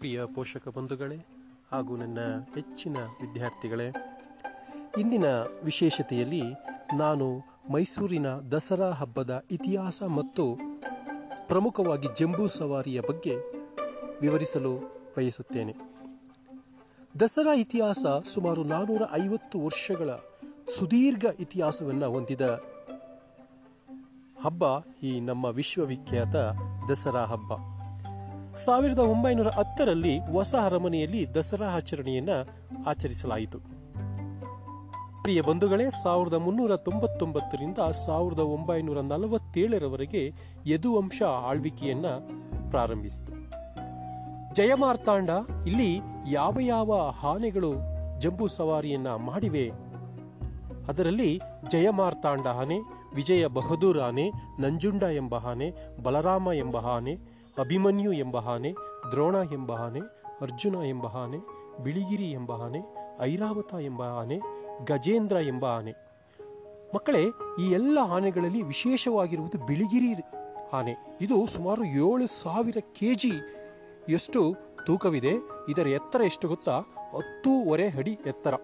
ಪ್ರಿಯ ಪೋಷಕ ಬಂಧುಗಳೇ ಹಾಗೂ ನನ್ನ ಹೆಚ್ಚಿನ ವಿದ್ಯಾರ್ಥಿಗಳೇ, ಇಂದಿನ ವಿಶೇಷತೆಯಲ್ಲಿ ನಾನು ಮೈಸೂರಿನ ದಸರಾ ಹಬ್ಬದ ಇತಿಹಾಸ ಮತ್ತು ಪ್ರಮುಖವಾಗಿ ಜಂಬೂ ಸವಾರಿಯ ಬಗ್ಗೆ ವಿವರಿಸಲು ಬಯಸುತ್ತೇನೆ. ದಸರಾ ಇತಿಹಾಸ ಸುಮಾರು 450 ವರ್ಷಗಳ ಸುದೀರ್ಘ ಇತಿಹಾಸವನ್ನು ಹೊಂದಿದ ಹಬ್ಬ ಈ ನಮ್ಮ ವಿಶ್ವವಿಖ್ಯಾತ ದಸರಾ ಹಬ್ಬ. 1910ರಲ್ಲಿ ಹೊಸ ಅರಮನೆಯಲ್ಲಿ ದಸರಾ ಆಚರಣೆಯನ್ನು ಆಚರಿಸಲಾಯಿತು. ಪ್ರಿಯ ಬಂಧುಗಳೇ, 1399ರಿಂದ 1947ರವರೆಗೆ ಯದುವಂಶ ಆಳ್ವಿಕೆಯನ್ನ ಪ್ರಾರಂಭಿಸಿತು. ಜಯಮಾರ್ತಾಂಡ ಇಲ್ಲಿ ಯಾವ ಯಾವ ಆನೆಗಳು ಜಂಬೂ ಸವಾರಿಯನ್ನ ಮಾಡಿವೆ, ಅದರಲ್ಲಿ ಜಯಮಾರ್ತಾಂಡ ಆನೆ, ವಿಜಯ ಬಹದ್ದೂರ್ ಆನೆ, ನಂಜುಂಡ ಎಂಬ ಆನೆ, ಬಲರಾಮ ಎಂಬ ಆನೆ, ಅಭಿಮನ್ಯು ಎಂಬ ಆನೆ, ದ್ರೋಣ ಎಂಬ ಆನೆ, ಅರ್ಜುನ ಎಂಬ ಆನೆ, ಬಿಳಿಗಿರಿ ಎಂಬ ಆನೆ, ಐರಾವತ ಎಂಬ ಆನೆ, ಗಜೇಂದ್ರ ಎಂಬ ಆನೆ. ಮಕ್ಕಳೇ, ಈ ಎಲ್ಲ ಆನೆಗಳಲ್ಲಿ ವಿಶೇಷವಾಗಿರುವುದು ಬಿಳಿಗಿರಿ ಆನೆ. ಇದು ಸುಮಾರು 7,000 kg ಎಷ್ಟು ತೂಕವಿದೆ. ಇದರ ಎತ್ತರ ಎಷ್ಟು ಗೊತ್ತಾ? 10.5 ಅಡಿ ಎತ್ತರ.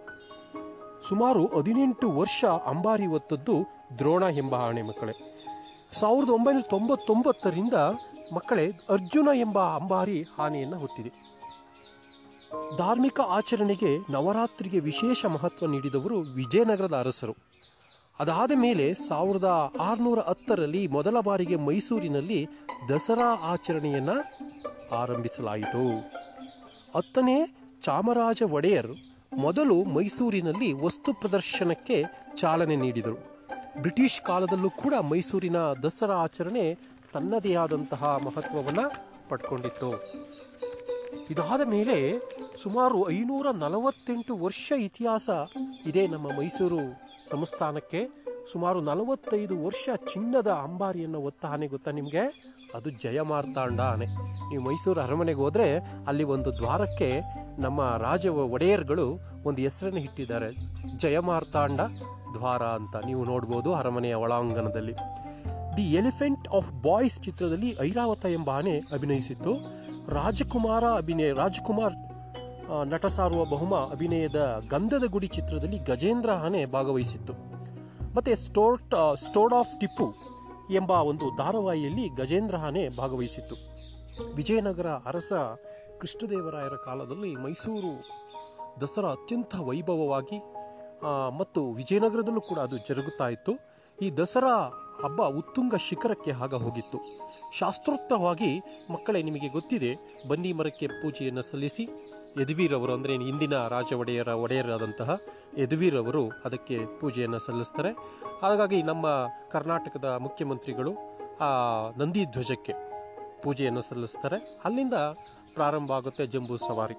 ಸುಮಾರು 18 ವರ್ಷ ಅಂಬಾರಿ ಹೊತ್ತದ್ದು ದ್ರೋಣ ಎಂಬ ಆನೆ. ಮಕ್ಕಳೇ, 1999ರಿಂದ ಮಕ್ಕಳೇ ಅರ್ಜುನ ಎಂಬ ಅಂಬಾರಿ ಆನೆಯನ್ನು ಹೊತ್ತಿದೆ. ಧಾರ್ಮಿಕ ಆಚರಣೆಗೆ ನವರಾತ್ರಿಗೆ ವಿಶೇಷ ಮಹತ್ವ ನೀಡಿದವರು ವಿಜಯನಗರದ ಅರಸರು. ಅದಾದ ಮೇಲೆ 1610ರಲ್ಲಿ ಮೊದಲ ಬಾರಿಗೆ ಮೈಸೂರಿನಲ್ಲಿ ದಸರಾ ಆಚರಣೆಯನ್ನು ಆರಂಭಿಸಲಾಯಿತು. 10ನೇ ಚಾಮರಾಜ ಒಡೆಯರ್ ಮೊದಲು ಮೈಸೂರಿನಲ್ಲಿ ವಸ್ತು ಪ್ರದರ್ಶನಕ್ಕೆ ಚಾಲನೆ ನೀಡಿದರು. ಬ್ರಿಟಿಷ್ ಕಾಲದಲ್ಲೂ ಕೂಡ ಮೈಸೂರಿನ ದಸರಾ ಆಚರಣೆ ತನ್ನದೇ ಆದಂತಹ ಮಹತ್ವವನ್ನು ಪಡ್ಕೊಂಡಿತ್ತು. ಇದಾದ ಮೇಲೆ ಸುಮಾರು 548 ವರ್ಷ ಇತಿಹಾಸ ಇದೆ ನಮ್ಮ ಮೈಸೂರು ಸಂಸ್ಥಾನಕ್ಕೆ. ಸುಮಾರು 45 ವರ್ಷ ಚಿನ್ನದ ಅಂಬಾರಿಯನ್ನು ಹೊತ್ತ ಆನೆ ಗೊತ್ತಾ ನಿಮಗೆ? ಅದು ಜಯಮಾರ್ತಾಂಡ ಆನೆ. ನೀವು ಮೈಸೂರು ಅರಮನೆಗೆ ಹೋದರೆ ಅಲ್ಲಿ ಒಂದು ದ್ವಾರಕ್ಕೆ ನಮ್ಮ ರಾಜ ಒಡೆಯರ್ಗಳು ಒಂದು ಹೆಸರನ್ನು ಇಟ್ಟಿದ್ದಾರೆ, ಜಯಮಾರ್ತಾಂಡ ದ್ವಾರ ಅಂತ. ನೀವು ನೋಡ್ಬೋದು ಅರಮನೆಯ ಒಳಾಂಗಣದಲ್ಲಿ. ದಿ ಎಲಿಫೆಂಟ್ ಆಫ್ ಬಾಯ್ಸ್ ಚಿತ್ರದಲ್ಲಿ ಐರಾವತ ಎಂಬ ಆನೆ ಅಭಿನಯಿಸಿತ್ತು. ರಾಜಕುಮಾರ್ ನಟ ಸಾರ್ವಭೌಮ ಅಭಿನಯದ ಗಂಧದ ಗುಡಿ ಚಿತ್ರದಲ್ಲಿ ಗಜೇಂದ್ರ ಆನೆ ಭಾಗವಹಿಸಿತ್ತು. ಮತ್ತು ಸ್ಟೋರಿ ಆಫ್ ಟಿಪ್ಪು ಎಂಬ ಒಂದು ಧಾರಾವಾಹಿಯಲ್ಲಿ ಗಜೇಂದ್ರ ಆನೆ ಭಾಗವಹಿಸಿತ್ತು. ವಿಜಯನಗರ ಅರಸ ಕೃಷ್ಣದೇವರಾಯರ ಕಾಲದಲ್ಲಿ ಮೈಸೂರು ದಸರಾ ಅತ್ಯಂತ ವೈಭವವಾಗಿ ಮತ್ತು ವಿಜಯನಗರದಲ್ಲೂ ಕೂಡ ಅದು ಜರುಗುತ್ತಾ ಇತ್ತು. ಈ ದಸರಾ ಹಬ್ಬ ಉತ್ತುಂಗ ಶಿಖರಕ್ಕೆ ಆಗ ಹೋಗಿತ್ತು. ಶಾಸ್ತ್ರೋಕ್ತವಾಗಿ ಮಕ್ಕಳೇ ನಿಮಗೆ ಗೊತ್ತಿದೆ, ಬನ್ನಿ ಮರಕ್ಕೆ ಪೂಜೆಯನ್ನು ಸಲ್ಲಿಸಿ ಯದುವೀರವರು, ಅಂದರೆ ಇಂದಿನ ರಾಜ ಒಡೆಯರಾದಂತಹ ಯದುವೀರವರು ಅದಕ್ಕೆ ಪೂಜೆಯನ್ನು ಸಲ್ಲಿಸ್ತಾರೆ. ಹಾಗಾಗಿ ನಮ್ಮ ಕರ್ನಾಟಕದ ಮುಖ್ಯಮಂತ್ರಿಗಳು ಆ ನಂದಿ ಧ್ವಜಕ್ಕೆ ಪೂಜೆಯನ್ನು ಸಲ್ಲಿಸ್ತಾರೆ. ಅಲ್ಲಿಂದ ಪ್ರಾರಂಭ ಆಗುತ್ತೆ ಜಂಬೂ ಸವಾರಿ.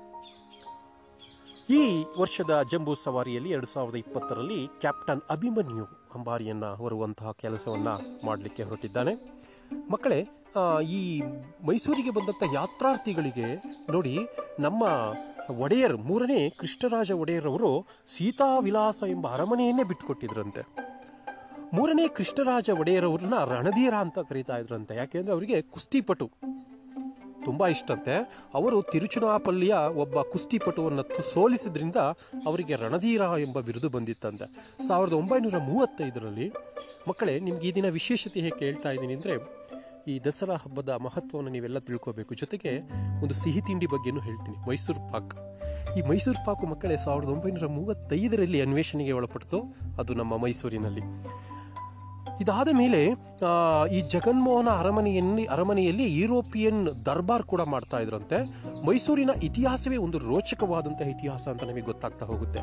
ಈ ವರ್ಷದ ಜಂಬೂ ಸವಾರಿಯಲ್ಲಿ 2020ರಲ್ಲಿ ಕ್ಯಾಪ್ಟನ್ ಅಭಿಮನ್ಯು ಅಂಬಾರಿಯನ್ನು ಹೊರುವಂತಹ ಕೆಲಸವನ್ನು ಮಾಡಲಿಕ್ಕೆ ಹೊರಟಿದ್ದಾನೆ. ಮಕ್ಕಳೇ, ಈ ಮೈಸೂರಿಗೆ ಬಂದಂಥ ಯಾತ್ರಾರ್ಥಿಗಳಿಗೆ ನೋಡಿ, ನಮ್ಮ ಒಡೆಯರ್ 3ನೇ ಕೃಷ್ಣರಾಜ ಒಡೆಯರವರು ಸೀತಾವಿಲಾಸ ಎಂಬ ಅರಮನೆಯನ್ನೇ ಬಿಟ್ಟುಕೊಟ್ಟಿದ್ರಂತೆ. 3ನೇ ಕೃಷ್ಣರಾಜ ಒಡೆಯರವ್ರನ್ನ ರಣಧೀರ ಅಂತ ಕರೀತಾ ಇದ್ರಂತೆ. ಯಾಕೆಂದರೆ ಅವರಿಗೆ ಕುಸ್ತಿಪಟು ತುಂಬ ಇಷ್ಟಂತೆ. ಅವರು ತಿರುಚುನಾಪಲ್ಲಿಯ ಒಬ್ಬ ಕುಸ್ತಿಪಟುವನ್ನು ಸೋಲಿಸಿದ್ರಿಂದ ಅವರಿಗೆ ರಣಧೀರ ಎಂಬ ಬಿರುದು ಬಂದಿತ್ತಂತೆ 1935ರಲ್ಲಿ. ಮಕ್ಕಳೇ, ನಿಮ್ಗೆ ಈ ದಿನ ವಿಶೇಷತೆ ಹೇಗೆ ಹೇಳ್ತಾ ಇದ್ದೀನಿ ಅಂದರೆ, ಈ ದಸರಾ ಹಬ್ಬದ ಮಹತ್ವವನ್ನು ನೀವೆಲ್ಲ ತಿಳ್ಕೋಬೇಕು. ಜೊತೆಗೆ ಒಂದು ಸಿಹಿ ತಿಂಡಿ ಬಗ್ಗೆನೂ ಹೇಳ್ತೀನಿ, ಮೈಸೂರು ಪಾಕ್. ಈ ಮೈಸೂರು ಪಾಕು ಮಕ್ಕಳೇ 1935ರಲ್ಲಿ ಅನ್ವೇಷಣೆಗೆ ಒಳಪಡ್ತು, ಅದು ನಮ್ಮ ಮೈಸೂರಿನಲ್ಲಿ. ಇದಾದ ಮೇಲೆ ಈ ಜಗನ್ಮೋಹನ ಅರಮನೆಯಲ್ಲಿ ಯುರೋಪಿಯನ್ ದರ್ಬಾರ್ ಕೂಡ ಮಾಡ್ತಾ ಇದ್ರಂತೆ. ಮೈಸೂರಿನ ಇತಿಹಾಸವೇ ಒಂದು ರೋಚಕವಾದಂತಹ ಇತಿಹಾಸ ಅಂತ ನಮಗೆ ಗೊತ್ತಾಗ್ತಾ ಹೋಗುತ್ತೆ.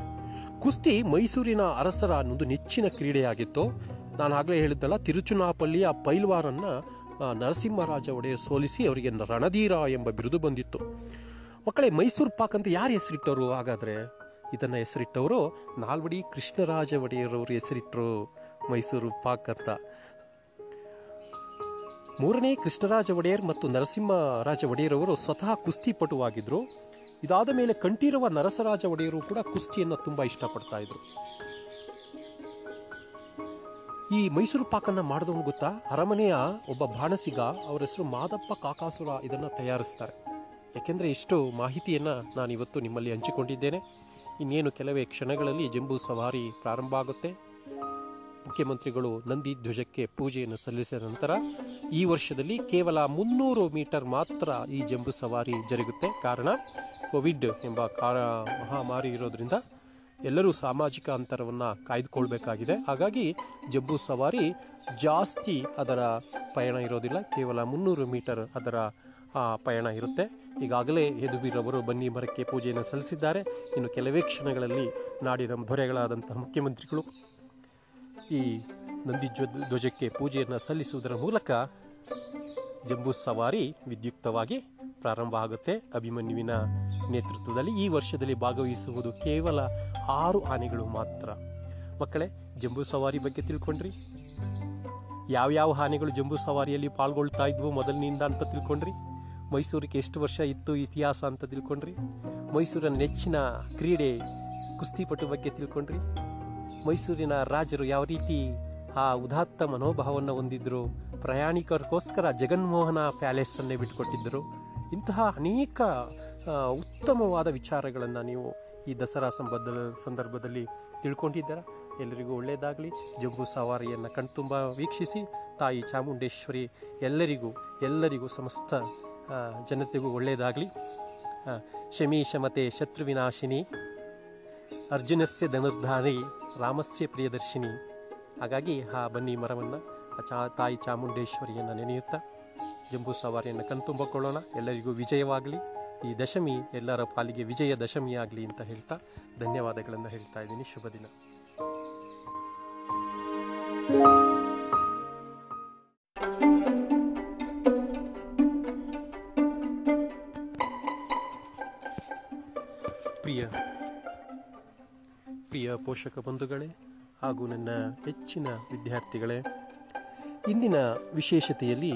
ಕುಸ್ತಿ ಮೈಸೂರಿನ ಅರಸರ ಒಂದು ನೆಚ್ಚಿನ ಕ್ರೀಡೆಯಾಗಿತ್ತು. ನಾನು ಆಗಲೇ ಹೇಳಿದ್ದಲ್ಲ, ತಿರುಚುನಾಪಲ್ಲಿಯ ಪೈಲ್ವಾನನ್ನ ನರಸಿಂಹ ರಾಜ ಒಡೆಯರ್ ಸೋಲಿಸಿ ಅವರಿಗೆ ರಣಧೀರ ಎಂಬ ಬಿರುದು ಬಂದಿತ್ತು. ಮಕ್ಕಳೇ, ಮೈಸೂರು ಪಾಕ್ ಅಂತ ಯಾರು ಹೆಸರಿಟ್ಟವರು? ಹಾಗಾದರೆ ಇದನ್ನು ಹೆಸರಿಟ್ಟವರು ನಾಲ್ವಡಿ ಕೃಷ್ಣರಾಜ ಒಡೆಯರವರು ಹೆಸರಿಟ್ಟರು ಮೈಸೂರು ಪಾಕ್ ಅಂತ. 3ನೇ ಕೃಷ್ಣರಾಜ ಒಡೆಯರ್ ಮತ್ತು ನರಸಿಂಹ ರಾಜ ಒಡೆಯರವರು ಸ್ವತಃ ಕುಸ್ತಿಪಟುವಾಗಿದ್ದರು. ಇದಾದ ಮೇಲೆ ಕಂಠೀರವ ನರಸರಾಜ ಒಡೆಯರು ಕೂಡ ಕುಸ್ತಿಯನ್ನು ತುಂಬ ಇಷ್ಟಪಡ್ತಾ ಇದ್ರು. ಈ ಈ ಮೈಸೂರು ಪಾಕನ್ನ ಮಾಡಿದವನು ಗೊತ್ತಾ? ಅರಮನೆಯ ಒಬ್ಬ ಬಾಣಸಿಗ, ಅವರ ಹೆಸರು ಮಾದಪ್ಪ ಕಾಕಾಸುರ, ಇದನ್ನು ತಯಾರಿಸ್ತಾರೆ. ಯಾಕೆಂದರೆ ಇಷ್ಟು ಮಾಹಿತಿಯನ್ನು ನಾನು ಇವತ್ತು ನಿಮ್ಮಲ್ಲಿ ಹಂಚಿಕೊಂಡಿದ್ದೇನೆ. ಇನ್ನೇನು ಕೆಲವೇ ಕ್ಷಣಗಳಲ್ಲಿ ಜಂಬೂ ಸವಾರಿ ಪ್ರಾರಂಭ ಆಗುತ್ತೆ. ಮುಖ್ಯಮಂತ್ರಿಗಳು ನಂದಿ ಧ್ವಜಕ್ಕೆ ಪೂಜೆಯನ್ನು ಸಲ್ಲಿಸಿದ ನಂತರ ಈ ವರ್ಷದಲ್ಲಿ ಕೇವಲ 300 ಮೀಟರ್ ಮಾತ್ರ ಈ ಜಂಬೂ ಸವಾರಿ ಜರುಗುತ್ತೆ. ಕಾರಣ ಕೋವಿಡ್ ಎಂಬ ಮಹಾಮಾರಿ ಇರೋದ್ರಿಂದ ಎಲ್ಲರೂ ಸಾಮಾಜಿಕ ಅಂತರವನ್ನು ಕಾಯ್ದುಕೊಳ್ಬೇಕಾಗಿದೆ. ಹಾಗಾಗಿ ಜಂಬೂ ಸವಾರಿ ಜಾಸ್ತಿ ಅದರ ಪಯಣ ಇರೋದಿಲ್ಲ, ಕೇವಲ 300 ಮೀಟರ್ ಅದರ ಪಯಣ ಇರುತ್ತೆ. ಈಗಾಗಲೇ ಯದುವೀರವರು ಬನ್ನಿ ಮರಕ್ಕೆ ಪೂಜೆಯನ್ನು ಸಲ್ಲಿಸಿದ್ದಾರೆ. ಇನ್ನು ಕೆಲವೇ ಕ್ಷಣಗಳಲ್ಲಿ ನಾಡಿನ ದೊರೆಗಳಾದಂತಹ ಮುಖ್ಯಮಂತ್ರಿಗಳು ಈ ನಂದಿ ಧ್ವಜಕ್ಕೆ ಪೂಜೆಯನ್ನು ಸಲ್ಲಿಸುವುದರ ಮೂಲಕ ಜಂಬೂ ಸವಾರಿ ವಿದ್ಯುಕ್ತವಾಗಿ ಪ್ರಾರಂಭ ಆಗುತ್ತೆ. ಅಭಿಮನ್ಯುವಿನ ನೇತೃತ್ವದಲ್ಲಿ ಈ ವರ್ಷದಲ್ಲಿ ಭಾಗವಹಿಸುವುದು ಕೇವಲ 6 ಆನೆಗಳು ಮಾತ್ರ. ಮಕ್ಕಳೇ, ಜಂಬೂ ಸವಾರಿ ಬಗ್ಗೆ ತಿಳ್ಕೊಂಡ್ರಿ? ಯಾವ್ಯಾವ ಆನೆಗಳು ಜಂಬೂ ಸವಾರಿಯಲ್ಲಿ ಪಾಲ್ಗೊಳ್ತಾ ಇದ್ವು ಮೊದಲಿನಿಂದ ಅಂತ ತಿಳ್ಕೊಂಡ್ರಿ? ಮೈಸೂರಿಗೆ ಎಷ್ಟು ವರ್ಷ ಇತ್ತು ಇತಿಹಾಸ ಅಂತ ತಿಳ್ಕೊಂಡ್ರಿ? ಮೈಸೂರಿನ ನೆಚ್ಚಿನ ಕ್ರೀಡೆ ಕುಸ್ತಿಪಟು ಬಗ್ಗೆ ತಿಳ್ಕೊಂಡ್ರಿ? ಮೈಸೂರಿನ ರಾಜರು ಯಾವ ರೀತಿ ಆ ಉದಾತ್ತ ಮನೋಭಾವವನ್ನು ಹೊಂದಿದ್ರು, ಪ್ರಯಾಣಿಕರಿಗೋಸ್ಕರ ಜಗನ್ಮೋಹನ ಪ್ಯಾಲೇಸನ್ನೇ ಬಿಟ್ಟುಕೊಟ್ಟಿದ್ದರು. ಇಂತಹ ಅನೇಕ ಉತ್ತಮವಾದ ವಿಚಾರಗಳನ್ನು ನೀವು ಈ ದಸರಾ ಸಂದರ್ಭದಲ್ಲಿ ತಿಳ್ಕೊಂಡಿದ್ದೀರ. ಎಲ್ಲರಿಗೂ ಒಳ್ಳೆಯದಾಗಲಿ. ಜಂಬೂ ಸವಾರಿಯನ್ನು ಕಣ್ತುಂಬ ವೀಕ್ಷಿಸಿ ತಾಯಿ ಚಾಮುಂಡೇಶ್ವರಿ ಎಲ್ಲರಿಗೂ ಸಮಸ್ತ ಜನತೆಗೂ ಒಳ್ಳೆಯದಾಗಲಿ. ಶಮಿ ಶಮತೆ ಶತ್ರುವಿನಾಶಿನಿ, ಅರ್ಜುನಸ್ಯ ಧನುರ್ಧಾರಿ, ರಾಮಸ್ಯ ಪ್ರಿಯದರ್ಶಿನಿ. ಹಾಗಾಗಿ ಆ ಬನ್ನಿ ಮರವನ್ನು ತಾಯಿ ಚಾಮುಂಡೇಶ್ವರಿಯನ್ನು ನೆನೆಯುತ್ತಾ ಜಂಬೂ ಸವಾರಿಯನ್ನು ಕಣ್ತುಂಬಿಕೊಳ್ಳೋಣ. ಎಲ್ಲರಿಗೂ ವಿಜಯವಾಗಲಿ. ಈ ದಶಮಿ ಎಲ್ಲರ ಪಾಲಿಗೆ ವಿಜಯ ದಶಮಿಯಾಗಲಿ ಅಂತ ಹೇಳ್ತಾ ಧನ್ಯವಾದಗಳನ್ನು ಹೇಳ್ತಾ ಇದ್ದೀನಿ. ಶುಭ ದಿನ. ಪ್ರಿಯ ಪೋಷಕ ಬಂಧುಗಳೇ ಹಾಗೂ ನನ್ನ ಹೆಚ್ಚಿನ ವಿದ್ಯಾರ್ಥಿಗಳೇ, ಇಂದಿನ ವಿಶೇಷತೆಯಲ್ಲಿ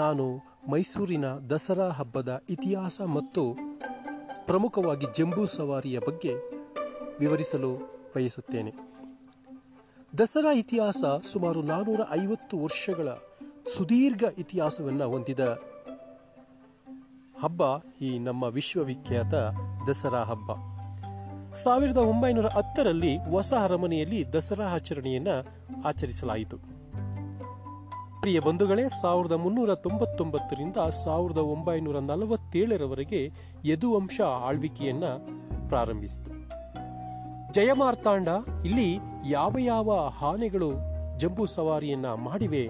ನಾನು ಮೈಸೂರಿನ ದಸರಾ ಹಬ್ಬದ ಇತಿಹಾಸ ಮತ್ತು ಪ್ರಮುಖವಾಗಿ ಜಂಬೂ ಸವಾರಿಯ ಬಗ್ಗೆ ವಿವರಿಸಲು ಬಯಸುತ್ತೇನೆ. ದಸರಾ ಇತಿಹಾಸ ಸುಮಾರು 450 ವರ್ಷಗಳ ಸುದೀರ್ಘ ಇತಿಹಾಸವನ್ನು ಹೊಂದಿದ ಹಬ್ಬ ಈ ನಮ್ಮ ವಿಶ್ವವಿಖ್ಯಾತ ದಸರಾ ಹಬ್ಬ. 1910ರಲ್ಲಿ ಹೊಸ ಅರಮನೆಯಲ್ಲಿ ದಸರಾ ಆಚರಣೆಯನ್ನು ಆಚರಿಸಲಾಯಿತು. ಪ್ರಿಯ ಬಂಧುಗಳೇ, 1399ರಿಂದ 1947ರವರೆಗೆ ಯದುವಂಶ ಆಳ್ವಿಕೆಯನ್ನು ಪ್ರಾರಂಭಿಸಿತು. ಜಯಮಾರ್ತಾಂಡ ಇಲ್ಲಿ ಯಾವ ಯಾವ ಆನೆಗಳು ಜಂಬೂ ಸವಾರಿಯನ್ನು ಮಾಡಿವೆ,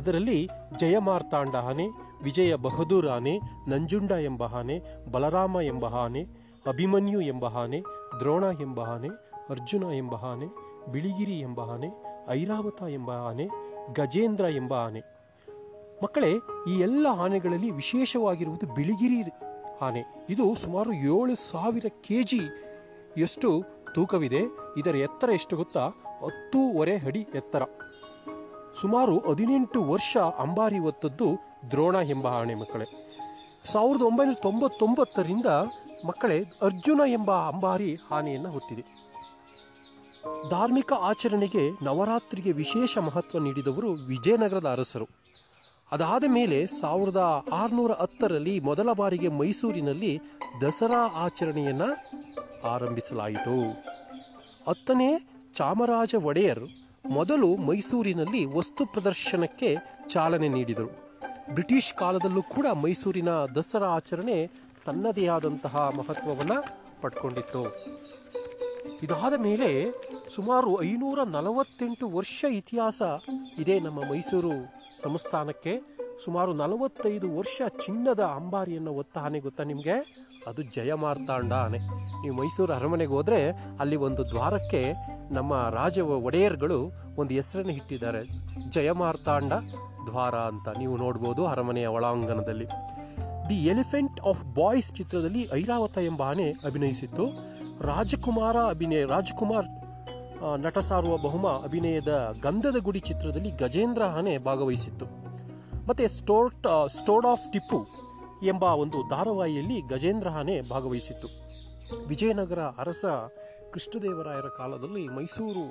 ಅದರಲ್ಲಿ ಜಯಮಾರ್ತಾಂಡ ಆನೆ, ವಿಜಯ ಬಹದ್ದೂರ್ ಆನೆ, ನಂಜುಂಡ ಎಂಬ ಆನೆ, ಬಲರಾಮ ಎಂಬ ಆನೆ, ಅಭಿಮನ್ಯು ಎಂಬ ಆನೆ, ದ್ರೋಣ ಎಂಬ ಆನೆ, ಅರ್ಜುನ ಎಂಬ ಆನೆ, ಬಿಳಿಗಿರಿ ಎಂಬ ಆನೆ, ಐರಾವತ ಎಂಬ ಆನೆ, ಗಜೇಂದ್ರ ಎಂಬ ಆನೆ. ಮಕ್ಕಳೇ, ಈ ಎಲ್ಲ ಆನೆಗಳಲ್ಲಿ ವಿಶೇಷವಾಗಿರುವುದು ಬಿಳಿಗಿರಿ ಆನೆ. ಇದು ಸುಮಾರು 7,000 kg ತೂಕವಿದೆ. ಇದರ ಎತ್ತರ ಎಷ್ಟು ಗೊತ್ತಾ? 10.5 ಅಡಿ ಎತ್ತರ. ಸುಮಾರು 18 ವರ್ಷ ಅಂಬಾರಿ ಹೊತ್ತದ್ದು ದ್ರೋಣ ಎಂಬ ಆನೆ. ಮಕ್ಕಳೇ, 1999ರಿಂದ ಮಕ್ಕಳೇ ಅರ್ಜುನ ಎಂಬ ಅಂಬಾರಿ ಆನೆಯನ್ನು ಹೊತ್ತಿದೆ. ಧಾರ್ಮಿಕ ಆಚರಣೆಗೆ ನವರಾತ್ರಿಗೆ ವಿಶೇಷ ಮಹತ್ವ ನೀಡಿದವರು ವಿಜಯನಗರದ ಅರಸರು. ಅದಾದ ಮೇಲೆ 1610ರಲ್ಲಿ ಮೊದಲ ಬಾರಿಗೆ ಮೈಸೂರಿನಲ್ಲಿ ದಸರಾ ಆಚರಣೆಯನ್ನು ಆರಂಭಿಸಲಾಯಿತು. 10ನೇ ಚಾಮರಾಜ ಒಡೆಯರ್ ಮೊದಲು ಮೈಸೂರಿನಲ್ಲಿ ವಸ್ತು ಪ್ರದರ್ಶನಕ್ಕೆ ಚಾಲನೆ ನೀಡಿದರು. ಬ್ರಿಟಿಷ್ ಕಾಲದಲ್ಲೂ ಕೂಡ ಮೈಸೂರಿನ ದಸರಾ ಆಚರಣೆ ತನ್ನದೇ ಆದಂತಹ ಮಹತ್ವವನ್ನು ಪಡ್ಕೊಂಡಿತ್ತು. ಇದಾದ ಮೇಲೆ ಸುಮಾರು 548 ವರ್ಷ ಇತಿಹಾಸ ಇದೆ ನಮ್ಮ ಮೈಸೂರು ಸಂಸ್ಥಾನಕ್ಕೆ. ಸುಮಾರು 45 ವರ್ಷ ಚಿನ್ನದ ಅಂಬಾರಿಯನ್ನು ಹೊತ್ತ ಆನೆ ಗೊತ್ತಾ ನಿಮಗೆ? ಅದು ಜಯಮಾರ್ತಾಂಡ ಆನೆ. ನೀವು ಮೈಸೂರು ಅರಮನೆಗೆ ಹೋದರೆ ಅಲ್ಲಿ ಒಂದು ದ್ವಾರಕ್ಕೆ ನಮ್ಮ ರಾಜ ಒಡೆಯರ್ಗಳು ಒಂದು ಹೆಸರನ್ನು ಇಟ್ಟಿದ್ದಾರೆ, ಜಯಮಾರ್ತಾಂಡ ದ್ವಾರ ಅಂತ. ನೀವು ನೋಡ್ಬೋದು ಅರಮನೆಯ ಒಳಾಂಗಣದಲ್ಲಿ. ದಿ ಎಲಿಫೆಂಟ್ ಆಫ್ ಬಾಯ್ಸ್ ಚಿತ್ರದಲ್ಲಿ ಐರಾವತ ಎಂಬ ಆನೆ ಅಭಿನಯಿಸಿತ್ತು. ರಾಜಕುಮಾರ್ ನಟ ಸಾರ್ವಭೌಮ ಅಭಿನಯದ ಗಂಧದ ಗುಡಿ ಚಿತ್ರದಲ್ಲಿ ಗಜೇಂದ್ರ ಆನೆ ಭಾಗವಹಿಸಿತ್ತು. ಮತ್ತು ಸ್ಟೋರಿ ಆಫ್ ಟಿಪ್ಪು ಎಂಬ ಒಂದು ಧಾರಾವಾಹಿಯಲ್ಲಿ ಗಜೇಂದ್ರ ಆನೆ ಭಾಗವಹಿಸಿತ್ತು. ವಿಜಯನಗರ ಅರಸ ಕೃಷ್ಣದೇವರಾಯರ ಕಾಲದಲ್ಲಿ ಮೈಸೂರು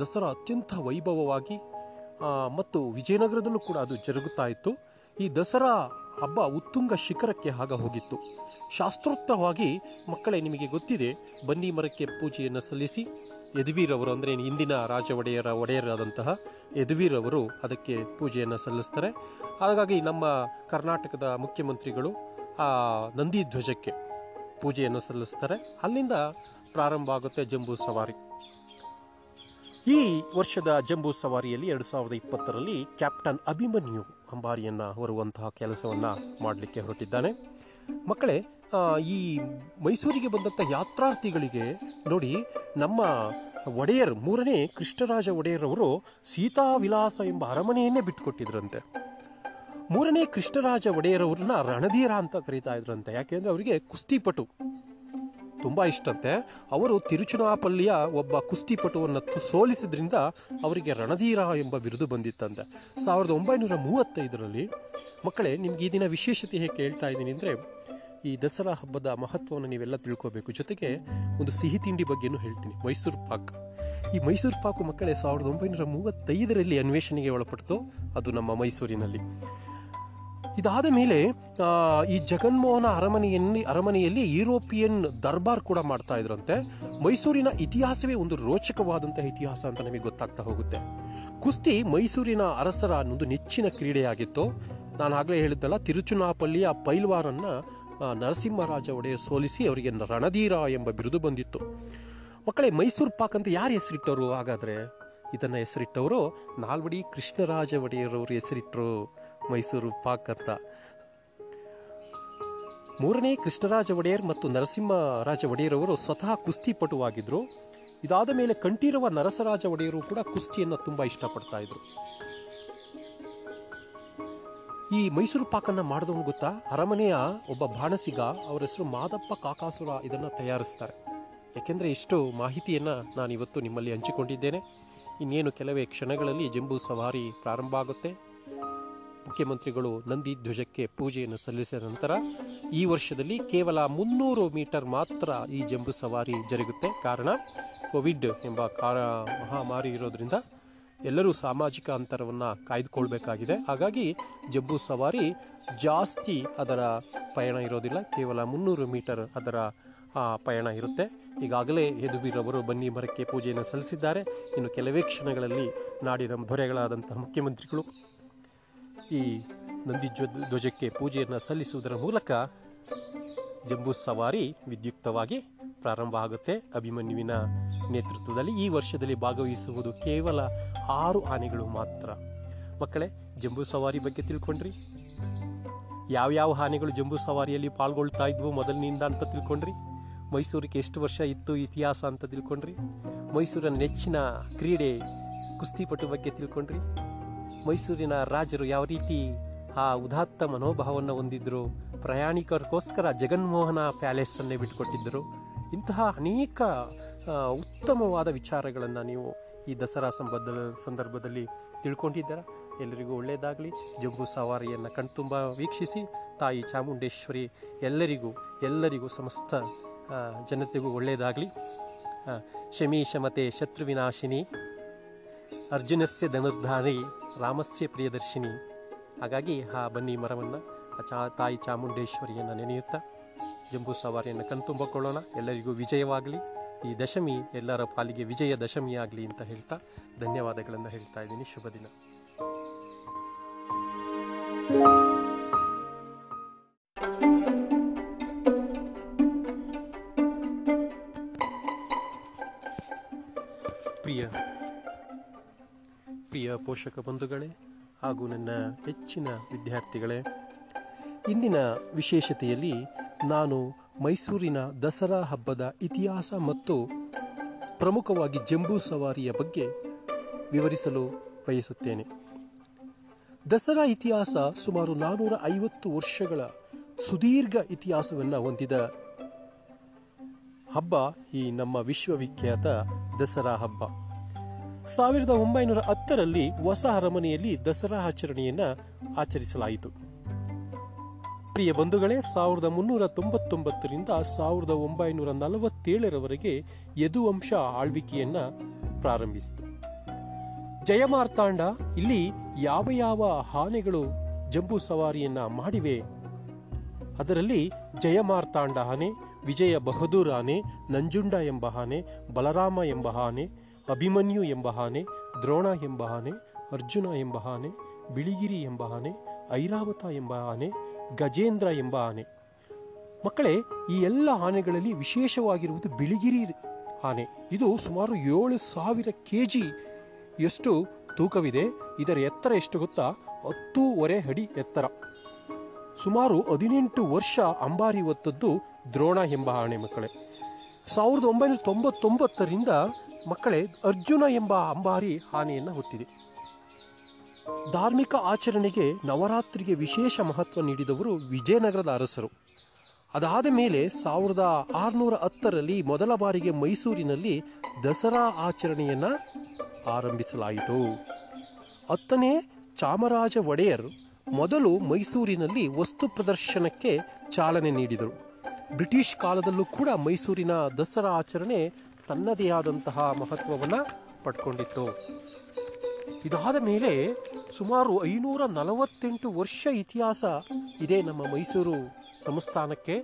ದಸರಾ ಅತ್ಯಂತ ವೈಭವವಾಗಿ ಮತ್ತು ವಿಜಯನಗರದಲ್ಲೂ ಕೂಡ ಅದು ಜರುಗುತ್ತಾ ಇತ್ತು. ಈ ದಸರಾ ಹಬ್ಬ ಉತ್ತುಂಗ ಶಿಖರಕ್ಕೆ ಆಗ ಹೋಗಿತ್ತು. ಶಾಸ್ತ್ರೋಕ್ತವಾಗಿ ಮಕ್ಕಳೇ ನಿಮಗೆ ಗೊತ್ತಿದೆ, ಬನ್ನಿ ಮರಕ್ಕೆ ಪೂಜೆಯನ್ನು ಸಲ್ಲಿಸಿ ಯದುವೀರವರು, ಅಂದರೆ ಇಂದಿನ ರಾಜ ಒಡೆಯರ ಒಡೆಯರಾದಂತಹ ಯದುವೀರವರು ಅದಕ್ಕೆ ಪೂಜೆಯನ್ನು ಸಲ್ಲಿಸ್ತಾರೆ. ಹಾಗಾಗಿ ನಮ್ಮ ಕರ್ನಾಟಕದ ಮುಖ್ಯಮಂತ್ರಿಗಳು ಆ ನಂದಿ ಧ್ವಜಕ್ಕೆ ಪೂಜೆಯನ್ನು ಸಲ್ಲಿಸ್ತಾರೆ. ಅಲ್ಲಿಂದ ಪ್ರಾರಂಭ ಆಗುತ್ತೆ ಜಂಬೂ ಸವಾರಿ. ಈ ವರ್ಷದ ಜಂಬೂ ಸವಾರಿಯಲ್ಲಿ 2020ರಲ್ಲಿ ಕ್ಯಾಪ್ಟನ್ ಅಭಿಮನ್ಯು ಅಂಬಾರಿಯನ್ನು ಹೊರುವಂತಹ ಕೆಲಸವನ್ನು ಮಾಡಲಿಕ್ಕೆ ಹೊರಟಿದ್ದಾನೆ. ಮಕ್ಕಳೇ, ಈ ಮೈಸೂರಿಗೆ ಬಂದಂಥ ಯಾತ್ರಾರ್ಥಿಗಳಿಗೆ ನೋಡಿ, ನಮ್ಮ ಒಡೆಯರ್ ಮೂರನೇ ಕೃಷ್ಣರಾಜ ಒಡೆಯರವರು ಸೀತಾವಿಲಾಸ ಎಂಬ ಅರಮನೆಯನ್ನೇ ಬಿಟ್ಟುಕೊಟ್ಟಿದ್ರಂತೆ. ಮೂರನೇ ಕೃಷ್ಣರಾಜ ಒಡೆಯರವ್ರನ್ನ ರಣಧೀರ ಅಂತ ಕರೀತಾ ಇದ್ರಂತೆ. ಯಾಕೆಂದರೆ ಅವರಿಗೆ ಕುಸ್ತಿಪಟು ತುಂಬ ಇಷ್ಟಂತೆ. ಅವರು ತಿರುಚನಾಪಲ್ಲಿಯ ಒಬ್ಬ ಕುಸ್ತಿಪಟುವನ್ನು ಸೋಲಿಸಿದ್ರಿಂದ ಅವರಿಗೆ ರಣಧೀರ ಎಂಬ ಬಿರುದು ಬಂದಿತ್ತಂತೆ 1935ರಲ್ಲಿ. ಮಕ್ಕಳೇ, ನಿಮ್ಗೆ ಈ ದಿನ ವಿಶೇಷತೆ ಹೇಗೆ ಹೇಳ್ತಾ ಇದ್ದೀನಿ ಅಂದರೆ, ಈ ದಸರಾ ಹಬ್ಬದ ಮಹತ್ವವನ್ನು ನೀವೆಲ್ಲ ತಿಳ್ಕೋಬೇಕು. ಜೊತೆಗೆ ಒಂದು ಸಿಹಿ ತಿಂಡಿ ಬಗ್ಗೆನೂ ಹೇಳ್ತೀನಿ, ಮೈಸೂರು ಪಾಕ್. ಈ ಮೈಸೂರು ಪಾಕು ಮಕ್ಕಳೇ 1935ರಲ್ಲಿ ಅನ್ವೇಷಣೆಗೆ ಒಳಪಡ್ತು, ಅದು ನಮ್ಮ ಮೈಸೂರಿನಲ್ಲಿ. ಇದಾದ ಮೇಲೆ ಈ ಜಗನ್ಮೋಹನ ಅರಮನೆಯಲ್ಲಿ ಯುರೋಪಿಯನ್ ದರ್ಬಾರ್ ಕೂಡ ಮಾಡ್ತಾ ಇದ್ರಂತೆ. ಮೈಸೂರಿನ ಇತಿಹಾಸವೇ ಒಂದು ರೋಚಕವಾದಂತಹ ಇತಿಹಾಸ ಅಂತ ನಮಗೆ ಗೊತ್ತಾಗ್ತಾ ಹೋಗುತ್ತೆ. ಕುಸ್ತಿ ಮೈಸೂರಿನ ಅರಸರ ಒಂದು ನೆಚ್ಚಿನ ಕ್ರೀಡೆಯಾಗಿತ್ತು. ನಾನು ಆಗಲೇ ಹೇಳಿದ್ದಲ್ಲ, ತಿರುಚುನಾಪಲ್ಲಿಯ ಪೈಲ್ವಾರನ್ನು ನರಸಿಂಹ ರಾಜ ಒಡೆಯರ್ ಸೋಲಿಸಿ ಅವರಿಗೆ ರಣಧೀರ ಎಂಬ ಬಿರುದು ಬಂದಿತ್ತು. ಮಕ್ಕಳೇ, ಮೈಸೂರು ಪಾಕ್ ಅಂತ ಯಾರು ಹೆಸರಿಟ್ಟವರು? ಹಾಗಾದರೆ ಇದನ್ನು ಹೆಸರಿಟ್ಟವರು ನಾಲ್ವಡಿ ಕೃಷ್ಣರಾಜ ಒಡೆಯರವರು ಹೆಸರಿಟ್ಟರು ಮೈಸೂರು ಪಾಕ್ ಅಂತ. ಮೂರನೇ ಕೃಷ್ಣರಾಜ ಒಡೆಯರ್ ಮತ್ತು ನರಸಿಂಹ ರಾಜ ಒಡೆಯರವರು ಸ್ವತಃ ಕುಸ್ತಿಪಟುವಾಗಿದ್ದರು. ಇದಾದ ಮೇಲೆ ಕಂಠೀರವ ನರಸರಾಜ ಒಡೆಯರು ಕೂಡ ಕುಸ್ತಿಯನ್ನು ತುಂಬ ಇಷ್ಟಪಡ್ತಾ ಇದ್ರು. ಈ ಮೈಸೂರು ಪಾಕನ್ನು ಮಾಡಿದವನು ಗೊತ್ತಾ? ಅರಮನೆಯ ಒಬ್ಬ ಬಾಣಸಿಗ, ಅವರ ಹೆಸರು ಮಾದಪ್ಪ ಕಾಕಾಸುರ, ಇದನ್ನು ತಯಾರಿಸ್ತಾರೆ. ಯಾಕೆಂದರೆ ಇಷ್ಟು ಮಾಹಿತಿಯನ್ನು ನಾನಿವತ್ತು ನಿಮ್ಮಲ್ಲಿ ಹಂಚಿಕೊಂಡಿದ್ದೇನೆ. ಇನ್ನೇನು ಕೆಲವೇ ಕ್ಷಣಗಳಲ್ಲಿ ಜಂಬೂ ಸವಾರಿ ಪ್ರಾರಂಭ ಆಗುತ್ತೆ. ಮುಖ್ಯಮಂತ್ರಿಗಳು ನಂದಿ ಧ್ವಜಕ್ಕೆ ಪೂಜೆಯನ್ನು ಸಲ್ಲಿಸಿದ ನಂತರ ಈ ವರ್ಷದಲ್ಲಿ ಕೇವಲ 300 ಮೀಟರ್ ಮಾತ್ರ ಈ ಜಂಬೂ ಸವಾರಿ ಜರುಗುತ್ತೆ. ಕಾರಣ ಕೋವಿಡ್ ಎಂಬ ಮಹಾಮಾರಿ ಇರೋದ್ರಿಂದ ಎಲ್ಲರೂ ಸಾಮಾಜಿಕ ಅಂತರವನ್ನು ಕಾಯ್ದುಕೊಳ್ಬೇಕಾಗಿದೆ. ಹಾಗಾಗಿ ಜಂಬೂ ಸವಾರಿ ಜಾಸ್ತಿ ಅದರ ಪಯಣ ಇರೋದಿಲ್ಲ, ಕೇವಲ 300 ಮೀಟರ್ ಅದರ ಪಯಣ ಇರುತ್ತೆ. ಈಗಾಗಲೇ ಯದುವೀರವರು ಬನ್ನಿ ಮರಕ್ಕೆ ಪೂಜೆಯನ್ನು ಸಲ್ಲಿಸಿದ್ದಾರೆ. ಇನ್ನು ಕೆಲವೇ ಕ್ಷಣಗಳಲ್ಲಿ ನಾಡಿನ ದೊರೆಗಳಾದಂತಹ ಮುಖ್ಯಮಂತ್ರಿಗಳು ಈ ನಂದಿ ಧ್ವಜಕ್ಕೆ ಪೂಜೆಯನ್ನು ಸಲ್ಲಿಸುವುದರ ಮೂಲಕ ಜಂಬೂ ಸವಾರಿ ವಿದ್ಯುಕ್ತವಾಗಿ ಪ್ರಾರಂಭ ಆಗುತ್ತೆ. ಅಭಿಮನ್ಯುವಿನ ನೇತೃತ್ವದಲ್ಲಿ ಈ ವರ್ಷದಲ್ಲಿ ಭಾಗವಹಿಸುವುದು ಕೇವಲ 6 ಆನೆಗಳು ಮಾತ್ರ. ಮಕ್ಕಳೇ, ಜಂಬೂ ಸವಾರಿ ಬಗ್ಗೆ ತಿಳ್ಕೊಂಡ್ರಿ, ಯಾವ್ಯಾವ ಆನೆಗಳು ಜಂಬೂ ಸವಾರಿಯಲ್ಲಿ ಪಾಲ್ಗೊಳ್ತಾ ಇದ್ವು ಮೊದಲಿನಿಂದ ಅಂತ ತಿಳ್ಕೊಂಡ್ರಿ, ಮೈಸೂರಿಗೆ ಎಷ್ಟು ವರ್ಷ ಇತ್ತು ಇತಿಹಾಸ ಅಂತ ತಿಳ್ಕೊಂಡ್ರಿ, ಮೈಸೂರಿನ ನೆಚ್ಚಿನ ಕ್ರೀಡೆ ಕುಸ್ತಿಪಟು ಬಗ್ಗೆ ತಿಳ್ಕೊಂಡ್ರಿ, ಮೈಸೂರಿನ ರಾಜರು ಯಾವ ರೀತಿ ಆ ಉದಾತ್ತ ಮನೋಭಾವವನ್ನು ಹೊಂದಿದ್ದರು, ಪ್ರಯಾಣಿಕರಿಗೋಸ್ಕರ ಜಗನ್ಮೋಹನ ಪ್ಯಾಲೇಸನ್ನೇ ಬಿಟ್ಟುಕೊಟ್ಟಿದ್ದರು. ಇಂತಹ ಅನೇಕ ಉತ್ತಮವಾದ ವಿಚಾರಗಳನ್ನು ನೀವು ಈ ದಸರಾ ಸಂದರ್ಭದಲ್ಲಿ ತಿಳ್ಕೊಂಡಿದ್ದೀರಾ. ಎಲ್ಲರಿಗೂ ಒಳ್ಳೆಯದಾಗಲಿ. ಜಂಬೂ ಸವಾರಿಯನ್ನು ಕಣ್ತುಂಬ ವೀಕ್ಷಿಸಿ ತಾಯಿ ಚಾಮುಂಡೇಶ್ವರಿ ಎಲ್ಲರಿಗೂ ಸಮಸ್ತ ಜನತೆಗೂ ಒಳ್ಳೆಯದಾಗಲಿ. ಶಮಿ ಶಮತೆ ಶತ್ರುವಿನಾಶಿನಿ, ಅರ್ಜುನಸ್ಯ ಧನುರ್ಧಾರಿ, ರಾಮಸ್ಯ ಪ್ರಿಯದರ್ಶಿನಿ. ಹಾಗಾಗಿ ಆ ಬನ್ನಿ ಮರವನ್ನು ತಾಯಿ ಚಾಮುಂಡೇಶ್ವರಿಯನ್ನು ನೆನೆಯುತ್ತಾ ಜಂಬೂ ಸವಾರಿಯನ್ನು ಕಣ್ತುಂಬಿಕೊಳ್ಳೋಣ. ಎಲ್ಲರಿಗೂ ವಿಜಯವಾಗಲಿ. ಈ ದಶಮಿ ಎಲ್ಲರ ಪಾಲಿಗೆ ವಿಜಯ ದಶಮಿಯಾಗಲಿ ಅಂತ ಹೇಳ್ತಾ ಧನ್ಯವಾದಗಳನ್ನು ಹೇಳ್ತಾ ಇದ್ದೀನಿ. ಶುಭ ದಿನ. ಪ್ರಿಯ ಪೋಷಕ ಬಂಧುಗಳೇ ಹಾಗೂ ನನ್ನ ಹೆಚ್ಚಿನ ವಿದ್ಯಾರ್ಥಿಗಳೇ, ಇಂದಿನ ವಿಶೇಷತೆಯಲ್ಲಿ ನಾನು ಮೈಸೂರಿನ ದಸರಾ ಹಬ್ಬದ ಇತಿಹಾಸ ಮತ್ತು ಪ್ರಮುಖವಾಗಿ ಜಂಬೂ ಸವಾರಿಯ ಬಗ್ಗೆ ವಿವರಿಸಲು ಬಯಸುತ್ತೇನೆ. ದಸರಾ ಇತಿಹಾಸ ಸುಮಾರು 450 ವರ್ಷಗಳ ಸುದೀರ್ಘ ಇತಿಹಾಸವನ್ನು ಹೊಂದಿದ ಹಬ್ಬ ಈ ನಮ್ಮ ವಿಶ್ವವಿಖ್ಯಾತ ದಸರಾ ಹಬ್ಬ. 1910ರಲ್ಲಿ ಹೊಸ ಅರಮನೆಯಲ್ಲಿ ದಸರಾ ಆಚರಣೆಯನ್ನು ಆಚರಿಸಲಾಯಿತು. ಪ್ರಿಯ ಬಂಧುಗಳೇ, 1399ರಿಂದ 1947ರವರೆಗೆ ಯದುವಂಶ ಆಳ್ವಿಕೆಯನ್ನು ಪ್ರಾರಂಭಿಸಿತು. ಜಯಮಾರ್ತಾಂಡ ಇಲ್ಲಿ ಯಾವ ಯಾವ ಆನೆಗಳು ಜಂಬೂ ಸವಾರಿಯನ್ನ ಮಾಡಿವೆ, ಅದರಲ್ಲಿ ಜಯಮಾರ್ತಾಂಡ ಆನೆ, ವಿಜಯ ಬಹದ್ದೂರ್ ಆನೆ, ನಂಜುಂಡ ಎಂಬ ಆನೆ, ಬಲರಾಮ ಎಂಬ ಆನೆ, ಅಭಿಮನ್ಯು ಎಂಬ ಆನೆ, ದ್ರೋಣ ಎಂಬ ಆನೆ, ಅರ್ಜುನ ಎಂಬ ಆನೆ, ಬಿಳಿಗಿರಿ ಎಂಬ ಆನೆ, ಐರಾವತ ಎಂಬ ಆನೆ, ಗಜೇಂದ್ರ ಎಂಬ ಆನೆ. ಮಕ್ಕಳೇ, ಈ ಎಲ್ಲ ಆನೆಗಳಲ್ಲಿ ವಿಶೇಷವಾಗಿರುವುದು ಬಿಳಿಗಿರಿ ಆನೆ. ಇದು ಸುಮಾರು 7,000 kg ಎಷ್ಟು ತೂಕವಿದೆ. ಇದರ ಎತ್ತರ ಎಷ್ಟು ಗೊತ್ತಾ? 10.5 ಅಡಿ ಎತ್ತರ. ಸುಮಾರು 18 ವರ್ಷ ಅಂಬಾರಿ ಹೊತ್ತದ್ದು ದ್ರೋಣ ಎಂಬ ಆನೆ. ಮಕ್ಕಳೇ, 1999 ಮಕ್ಕಳೇ ಅರ್ಜುನ ಎಂಬ ಅಂಬಾರಿ ಆನೆಯನ್ನು ಹೊತ್ತಿದೆ. ಧಾರ್ಮಿಕ ಆಚರಣೆಗೆ, ನವರಾತ್ರಿಗೆ ವಿಶೇಷ ಮಹತ್ವ ನೀಡಿದವರು ವಿಜಯನಗರದ ಅರಸರು. ಅದಾದ ಮೇಲೆ 1610 ಮೊದಲ ಬಾರಿಗೆ ಮೈಸೂರಿನಲ್ಲಿ ದಸರಾ ಆಚರಣೆಯನ್ನು ಆರಂಭಿಸಲಾಯಿತು. 10ನೇ ಚಾಮರಾಜ ಒಡೆಯರ್ ಮೊದಲು ಮೈಸೂರಿನಲ್ಲಿ ವಸ್ತು ಪ್ರದರ್ಶನಕ್ಕೆ ಚಾಲನೆ ನೀಡಿದರು. ಬ್ರಿಟಿಷ್ ಕಾಲದಲ್ಲೂ ಕೂಡ ಮೈಸೂರಿನ ದಸರಾ ಆಚರಣೆ ತನ್ನದೇ ಆದಂತಹ ಮಹತ್ವವನ್ನು ಪಡ್ಕೊಂಡಿತ್ತು. ಇದಾದ ಮೇಲೆ ಸುಮಾರು 548 ವರ್ಷ ಇತಿಹಾಸ ಇದೆ ನಮ್ಮ ಮೈಸೂರು ಸಂಸ್ಥಾನಕ್ಕೆ.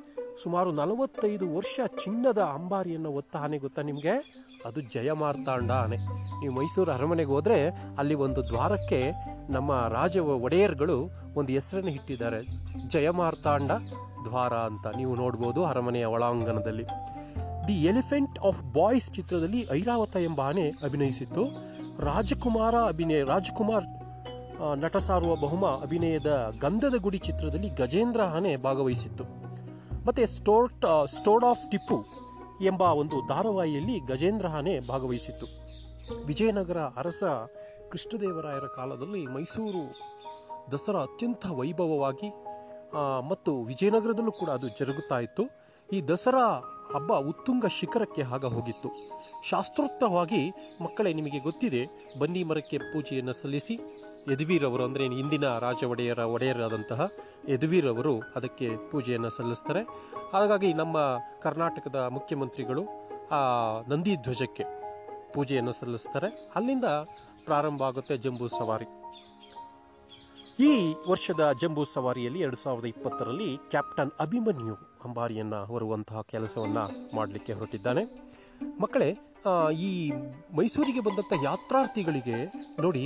ಸುಮಾರು 45 ವರ್ಷ ಚಿನ್ನದ ಅಂಬಾರಿಯನ್ನು ಹೊತ್ತ ಆನೆ ಗೊತ್ತಾ ನಿಮಗೆ? ಅದು ಜಯಮಾರ್ತಾಂಡ ಆನೆ. ನೀವು ಮೈಸೂರು ಅರಮನೆಗೆ ಹೋದರೆ ಅಲ್ಲಿ ಒಂದು ದ್ವಾರಕ್ಕೆ ನಮ್ಮ ರಾಜ ಒಡೆಯರ್ಗಳು ಒಂದು ಹೆಸರನ್ನು ಇಟ್ಟಿದ್ದಾರೆ, ಜಯಮಾರ್ತಾಂಡ ದ್ವಾರ ಅಂತ. ನೀವು ನೋಡ್ಬೋದು ಅರಮನೆಯ ಒಳಾಂಗಣದಲ್ಲಿ. ದಿ ಎಲಿಫೆಂಟ್ ಆಫ್ ಬಾಯ್ಸ್ ಚಿತ್ರದಲ್ಲಿ ಐರಾವತ ಎಂಬ ಆನೆ ಅಭಿನಯಿಸಿತ್ತು. ರಾಜ್ಕುಮಾರ್ ನಟ ಸಾರ್ವಭೌಮ ಅಭಿನಯದ ಗಂಧದ ಗುಡಿ ಚಿತ್ರದಲ್ಲಿ ಗಜೇಂದ್ರ ಆನೆ ಭಾಗವಹಿಸಿತ್ತು. ಮತ್ತು ಸ್ಟೋರಿ ಆಫ್ ಟಿಪ್ಪು ಎಂಬ ಒಂದು ಧಾರಾವಾಹಿಯಲ್ಲಿ ಗಜೇಂದ್ರ ಆನೆ ಭಾಗವಹಿಸಿತ್ತು. ವಿಜಯನಗರ ಅರಸ ಕೃಷ್ಣದೇವರಾಯರ ಕಾಲದಲ್ಲಿ ಮೈಸೂರು ದಸರಾ ಅತ್ಯಂತ ವೈಭವವಾಗಿ ಮತ್ತು ವಿಜಯನಗರದಲ್ಲೂ ಕೂಡ ಅದು ಜರುಗುತ್ತಾ ಇತ್ತು. ಈ ದಸರಾ ಹಬ್ಬ ಉತ್ತುಂಗ ಶಿಖರಕ್ಕೆ ಆಗ ಹೋಗಿತ್ತು. ಶಾಸ್ತ್ರೋಕ್ತವಾಗಿ ಮಕ್ಕಳೇ ನಿಮಗೆ ಗೊತ್ತಿದೆ, ಬನ್ನಿ ಮರಕ್ಕೆ ಪೂಜೆಯನ್ನು ಸಲ್ಲಿಸಿ ಯದುವೀರವರು, ಅಂದರೆ ಇಂದಿನ ರಾಜ ಒಡೆಯರ ಒಡೆಯರಾದಂತಹ ಯದುವೀರವರು ಅದಕ್ಕೆ ಪೂಜೆಯನ್ನು ಸಲ್ಲಿಸ್ತಾರೆ. ಹಾಗಾಗಿ ನಮ್ಮ ಕರ್ನಾಟಕದ ಮುಖ್ಯಮಂತ್ರಿಗಳು ಆ ನಂದಿ ಧ್ವಜಕ್ಕೆ ಪೂಜೆಯನ್ನು ಸಲ್ಲಿಸ್ತಾರೆ. ಅಲ್ಲಿಂದ ಪ್ರಾರಂಭ ಆಗುತ್ತೆ ಜಂಬೂ ಸವಾರಿ. ಈ ವರ್ಷದ ಜಂಬೂ ಸವಾರಿಯಲ್ಲಿ 2020 ಕ್ಯಾಪ್ಟನ್ ಅಭಿಮನ್ಯು ಅಂಬಾರಿಯನ್ನು ಹೊರುವಂತಹ ಕೆಲಸವನ್ನು ಮಾಡಲಿಕ್ಕೆ ಹೊರಟಿದ್ದಾನೆ. ಮಕ್ಕಳೇ, ಈ ಮೈಸೂರಿಗೆ ಬಂದಂಥ ಯಾತ್ರಾರ್ಥಿಗಳಿಗೆ ನೋಡಿ,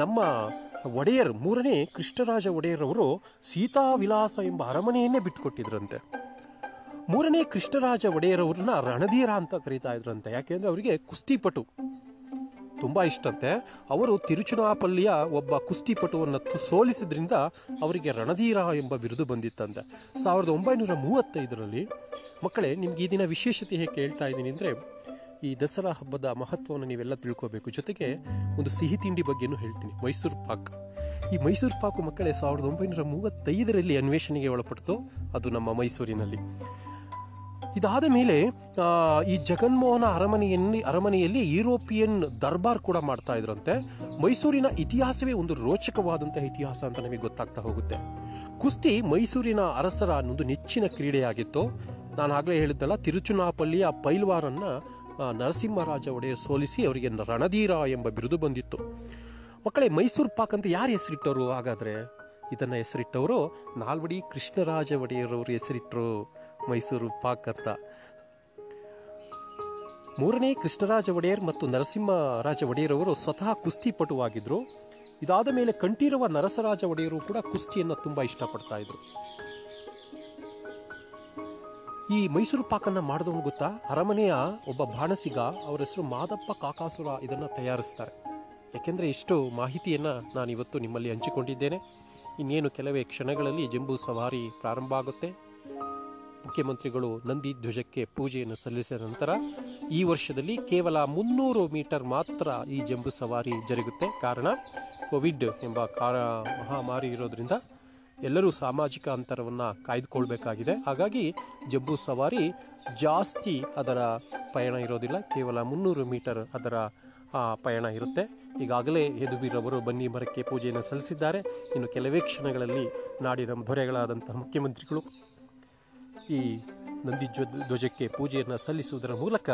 ನಮ್ಮ ಒಡೆಯರ್ 3ನೇ ಕೃಷ್ಣರಾಜ ಒಡೆಯರವರು ಸೀತಾವಿಲಾಸ ಎಂಬ ಅರಮನೆಯನ್ನೇ ಬಿಟ್ಟುಕೊಟ್ಟಿದ್ರಂತೆ. 3ನೇ ಕೃಷ್ಣರಾಜ ಒಡೆಯರವ್ರನ್ನ ರಣಧೀರ ಅಂತ ಕರೀತಾ ಇದ್ರಂತೆ. ಯಾಕೆಂದರೆ ಅವರಿಗೆ ಕುಸ್ತಿಪಟು ತುಂಬ ಇಷ್ಟಂತೆ. ಅವರು ತಿರುಚುನಾಪಲ್ಲಿಯ ಒಬ್ಬ ಕುಸ್ತಿಪಟುವನ್ನು ಸೋಲಿಸಿದ್ರಿಂದ ಅವರಿಗೆ ರಣಧೀರ ಎಂಬ ಬಿರುದು ಬಂದಿತ್ತಂತೆ 1935. ಮಕ್ಕಳೇ, ನಿಮ್ಗೆ ಈ ದಿನ ವಿಶೇಷತೆ ಹೇಗೆ ಹೇಳ್ತಾ ಇದ್ದೀನಿ ಅಂದರೆ, ಈ ದಸರಾ ಹಬ್ಬದ ಮಹತ್ವವನ್ನು ನೀವೆಲ್ಲ ತಿಳ್ಕೋಬೇಕು. ಜೊತೆಗೆ ಒಂದು ಸಿಹಿ ತಿಂಡಿ ಬಗ್ಗೆಯೂ ಹೇಳ್ತೀನಿ, ಮೈಸೂರು ಪಾಕ್. ಈ ಮೈಸೂರು ಪಾಕು ಮಕ್ಕಳೇ 1935 ಅನ್ವೇಷಣೆಗೆ ಒಳಪಟ್ಟಿತು, ಅದು ನಮ್ಮ ಮೈಸೂರಿನಲ್ಲಿ. ಇದಾದ ಮೇಲೆ ಈ ಜಗನ್ಮೋಹನ ಅರಮನೆಯಲ್ಲಿ ಯುರೋಪಿಯನ್ ದರ್ಬಾರ್ ಕೂಡ ಮಾಡ್ತಾ ಇದ್ರಂತೆ. ಮೈಸೂರಿನ ಇತಿಹಾಸವೇ ಒಂದು ರೋಚಕವಾದಂತಹ ಇತಿಹಾಸ ಅಂತ ನಮಗೆ ಗೊತ್ತಾಗ್ತಾ ಹೋಗುತ್ತೆ. ಕುಸ್ತಿ ಮೈಸೂರಿನ ಅರಸರ ಒಂದು ನೆಚ್ಚಿನ ಕ್ರೀಡೆಯಾಗಿತ್ತು. ನಾನು ಆಗಲೇ ಹೇಳಿದ್ದಲ್ಲ, ತಿರುಚುನಾಪಲ್ಲಿಯ ಪೈಲ್ವಾರನ್ನು ನರಸಿಂಹ ರಾಜ ಒಡೆಯರ್ ಸೋಲಿಸಿ ಅವರಿಗೆ ರಣಧೀರ ಎಂಬ ಬಿರುದು ಬಂದಿತ್ತು. ಮಕ್ಕಳೇ, ಮೈಸೂರು ಪಾಕ್ ಅಂತ ಯಾರು ಹೆಸರಿಟ್ಟವರು? ಹಾಗಾದರೆ ಇದನ್ನು ಹೆಸರಿಟ್ಟವರು ನಾಲ್ವಡಿ ಕೃಷ್ಣರಾಜ ಒಡೆಯರವರು ಹೆಸರಿಟ್ಟರು ಮೈಸೂರು ಪಾಕ್ ಅಂತ. 3ನೇ ಕೃಷ್ಣರಾಜ ಒಡೆಯರ್ ಮತ್ತು ನರಸಿಂಹ ರಾಜ ಒಡೆಯರವರು ಸ್ವತಃ ಕುಸ್ತಿಪಟುವಾಗಿದ್ದರು. ಇದಾದ ಮೇಲೆ ಕಂಠೀರವ ನರಸರಾಜ ಒಡೆಯರು ಕೂಡ ಕುಸ್ತಿಯನ್ನು ತುಂಬ ಇಷ್ಟಪಡ್ತಾ ಇದ್ರು. ಈ ಮೈಸೂರು ಪಾಕನ್ನು ಮಾಡಿದವನು ಗೊತ್ತಾ? ಅರಮನೆಯ ಒಬ್ಬ ಬಾಣಸಿಗ, ಅವರ ಹೆಸರು ಮಾದಪ್ಪ ಕಾಕಾಸುರ, ಇದನ್ನು ತಯಾರಿಸ್ತಾರೆ. ಯಾಕೆಂದರೆ ಇಷ್ಟು ಮಾಹಿತಿಯನ್ನು ನಾನಿವತ್ತು ನಿಮ್ಮಲ್ಲಿ ಹಂಚಿಕೊಂಡಿದ್ದೇನೆ. ಇನ್ನೇನು ಕೆಲವೇ ಕ್ಷಣಗಳಲ್ಲಿ ಜಂಬೂ ಸವಾರಿ ಪ್ರಾರಂಭ ಆಗುತ್ತೆ. ಮುಖ್ಯಮಂತ್ರಿಗಳು ನಂದಿ ಧ್ವಜಕ್ಕೆ ಪೂಜೆಯನ್ನು ಸಲ್ಲಿಸಿದ ನಂತರ ಈ ವರ್ಷದಲ್ಲಿ ಕೇವಲ 300 ಮೀಟರ್ ಮಾತ್ರ ಈ ಜಂಬೂ ಸವಾರಿ ಜರುಗುತ್ತೆ. ಕಾರಣ ಕೋವಿಡ್ ಎಂಬ ಮಹಾಮಾರಿ ಇರೋದ್ರಿಂದ ಎಲ್ಲರೂ ಸಾಮಾಜಿಕ ಅಂತರವನ್ನು ಕಾಯ್ದುಕೊಳ್ಬೇಕಾಗಿದೆ. ಹಾಗಾಗಿ ಜಂಬೂ ಸವಾರಿ ಜಾಸ್ತಿ ಅದರ ಪಯಣ ಇರೋದಿಲ್ಲ, ಕೇವಲ 300 ಮೀಟರ್ ಅದರ ಪಯಣ ಇರುತ್ತೆ. ಈಗಾಗಲೇ ಯದುವೀರವರು ಬನ್ನಿ ಮರಕ್ಕೆ ಪೂಜೆಯನ್ನು ಸಲ್ಲಿಸಿದ್ದಾರೆ. ಇನ್ನು ಕೆಲವೇ ಕ್ಷಣಗಳಲ್ಲಿ ನಾಡಿನ ದೊರೆಗಳಾದಂತಹ ಮುಖ್ಯಮಂತ್ರಿಗಳು ಈ ನಂದಿ ಧ್ವಜಕ್ಕೆ ಪೂಜೆಯನ್ನು ಸಲ್ಲಿಸುವುದರ ಮೂಲಕ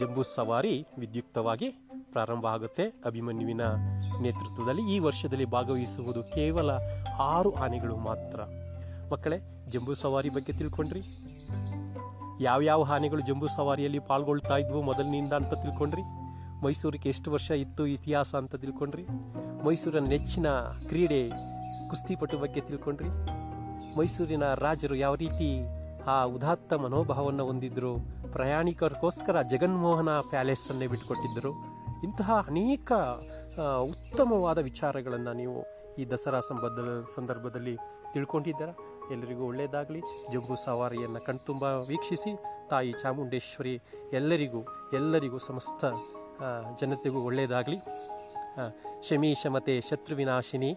ಜಂಬೂ ಸವಾರಿ ವಿದ್ಯುಕ್ತವಾಗಿ ಪ್ರಾರಂಭ ಆಗುತ್ತೆ ಅಭಿಮನ್ಯುವಿನ ನೇತೃತ್ವದಲ್ಲಿ. ಈ ವರ್ಷದಲ್ಲಿ ಭಾಗವಹಿಸುವುದು ಕೇವಲ 6 ಆನೆಗಳು ಮಾತ್ರ. ಮಕ್ಕಳೇ, ಜಂಬೂ ಸವಾರಿ ಬಗ್ಗೆ ತಿಳ್ಕೊಂಡ್ರಿ? ಯಾವ್ಯಾವ ಆನೆಗಳು ಜಂಬೂ ಸವಾರಿಯಲ್ಲಿ ಪಾಲ್ಗೊಳ್ತಾ ಇದ್ವು ಮೊದಲಿನಿಂದ ಅಂತ ತಿಳ್ಕೊಂಡ್ರಿ? ಮೈಸೂರಿಗೆ ಎಷ್ಟು ವರ್ಷ ಇತ್ತು ಇತಿಹಾಸ ಅಂತ ತಿಳ್ಕೊಂಡ್ರಿ? ಮೈಸೂರಿನ ನೆಚ್ಚಿನ ಕ್ರೀಡೆ ಕುಸ್ತಿಪಟು ಬಗ್ಗೆ ತಿಳ್ಕೊಂಡ್ರಿ? ಮೈಸೂರಿನ ರಾಜರು ಯಾವ ರೀತಿ ಆ ಉದಾತ್ತ ಮನೋಭಾವವನ್ನು ಹೊಂದಿದ್ದರು, ಪ್ರಯಾಣಿಕರಿಗೋಸ್ಕರ ಜಗನ್ಮೋಹನ ಪ್ಯಾಲೇಸನ್ನೇ ಬಿಟ್ಟುಕೊಟ್ಟಿದ್ದರು. ಇಂತಹ ಅನೇಕ ಉತ್ತಮವಾದ ವಿಚಾರಗಳನ್ನು ನೀವು ಈ ದಸರಾ ಸಂದರ್ಭದಲ್ಲಿ ತಿಳ್ಕೊಂಡಿದ್ದೀರಾ. ಎಲ್ಲರಿಗೂ ಒಳ್ಳೆಯದಾಗಲಿ. ಜಂಬೂ ಸವಾರಿಯನ್ನು ಕಣ್ತುಂಬ ವೀಕ್ಷಿಸಿ ತಾಯಿ ಚಾಮುಂಡೇಶ್ವರಿ ಎಲ್ಲರಿಗೂ ಸಮಸ್ತ ಜನತೆಗೂ ಒಳ್ಳೆಯದಾಗಲಿ. ಶಮಿ ಶಮತೆ ಶತ್ರುವಿನಾಶಿನಿ,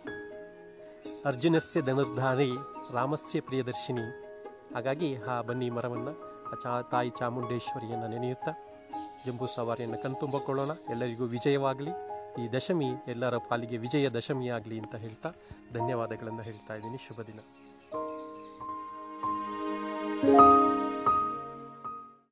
ಅರ್ಜುನಸ್ಯ ಧನುರ್ಧಾರಿ, ರಾಮಸ್ಯ ಪ್ರಿಯದರ್ಶಿನಿ. ಹಾಗಾಗಿ ಆ ಬನ್ನಿ ಮರವನ್ನು ತಾಯಿ ಚಾಮುಂಡೇಶ್ವರಿಯನ್ನು ನೆನೆಯುತ್ತಾ ಜಂಬೂ ಸವಾರಿಯನ್ನು ಕಣ್ತುಂಬಿಕೊಳ್ಳೋಣ. ಎಲ್ಲರಿಗೂ ವಿಜಯವಾಗಲಿ. ಈ ದಶಮಿ ಎಲ್ಲರ ಪಾಲಿಗೆ ವಿಜಯ ದಶಮಿ ಆಗಲಿ ಅಂತ ಹೇಳ್ತಾ ಧನ್ಯವಾದಗಳನ್ನು ಹೇಳ್ತಾ ಇದ್ದೀನಿ. ಶುಭ ದಿನ.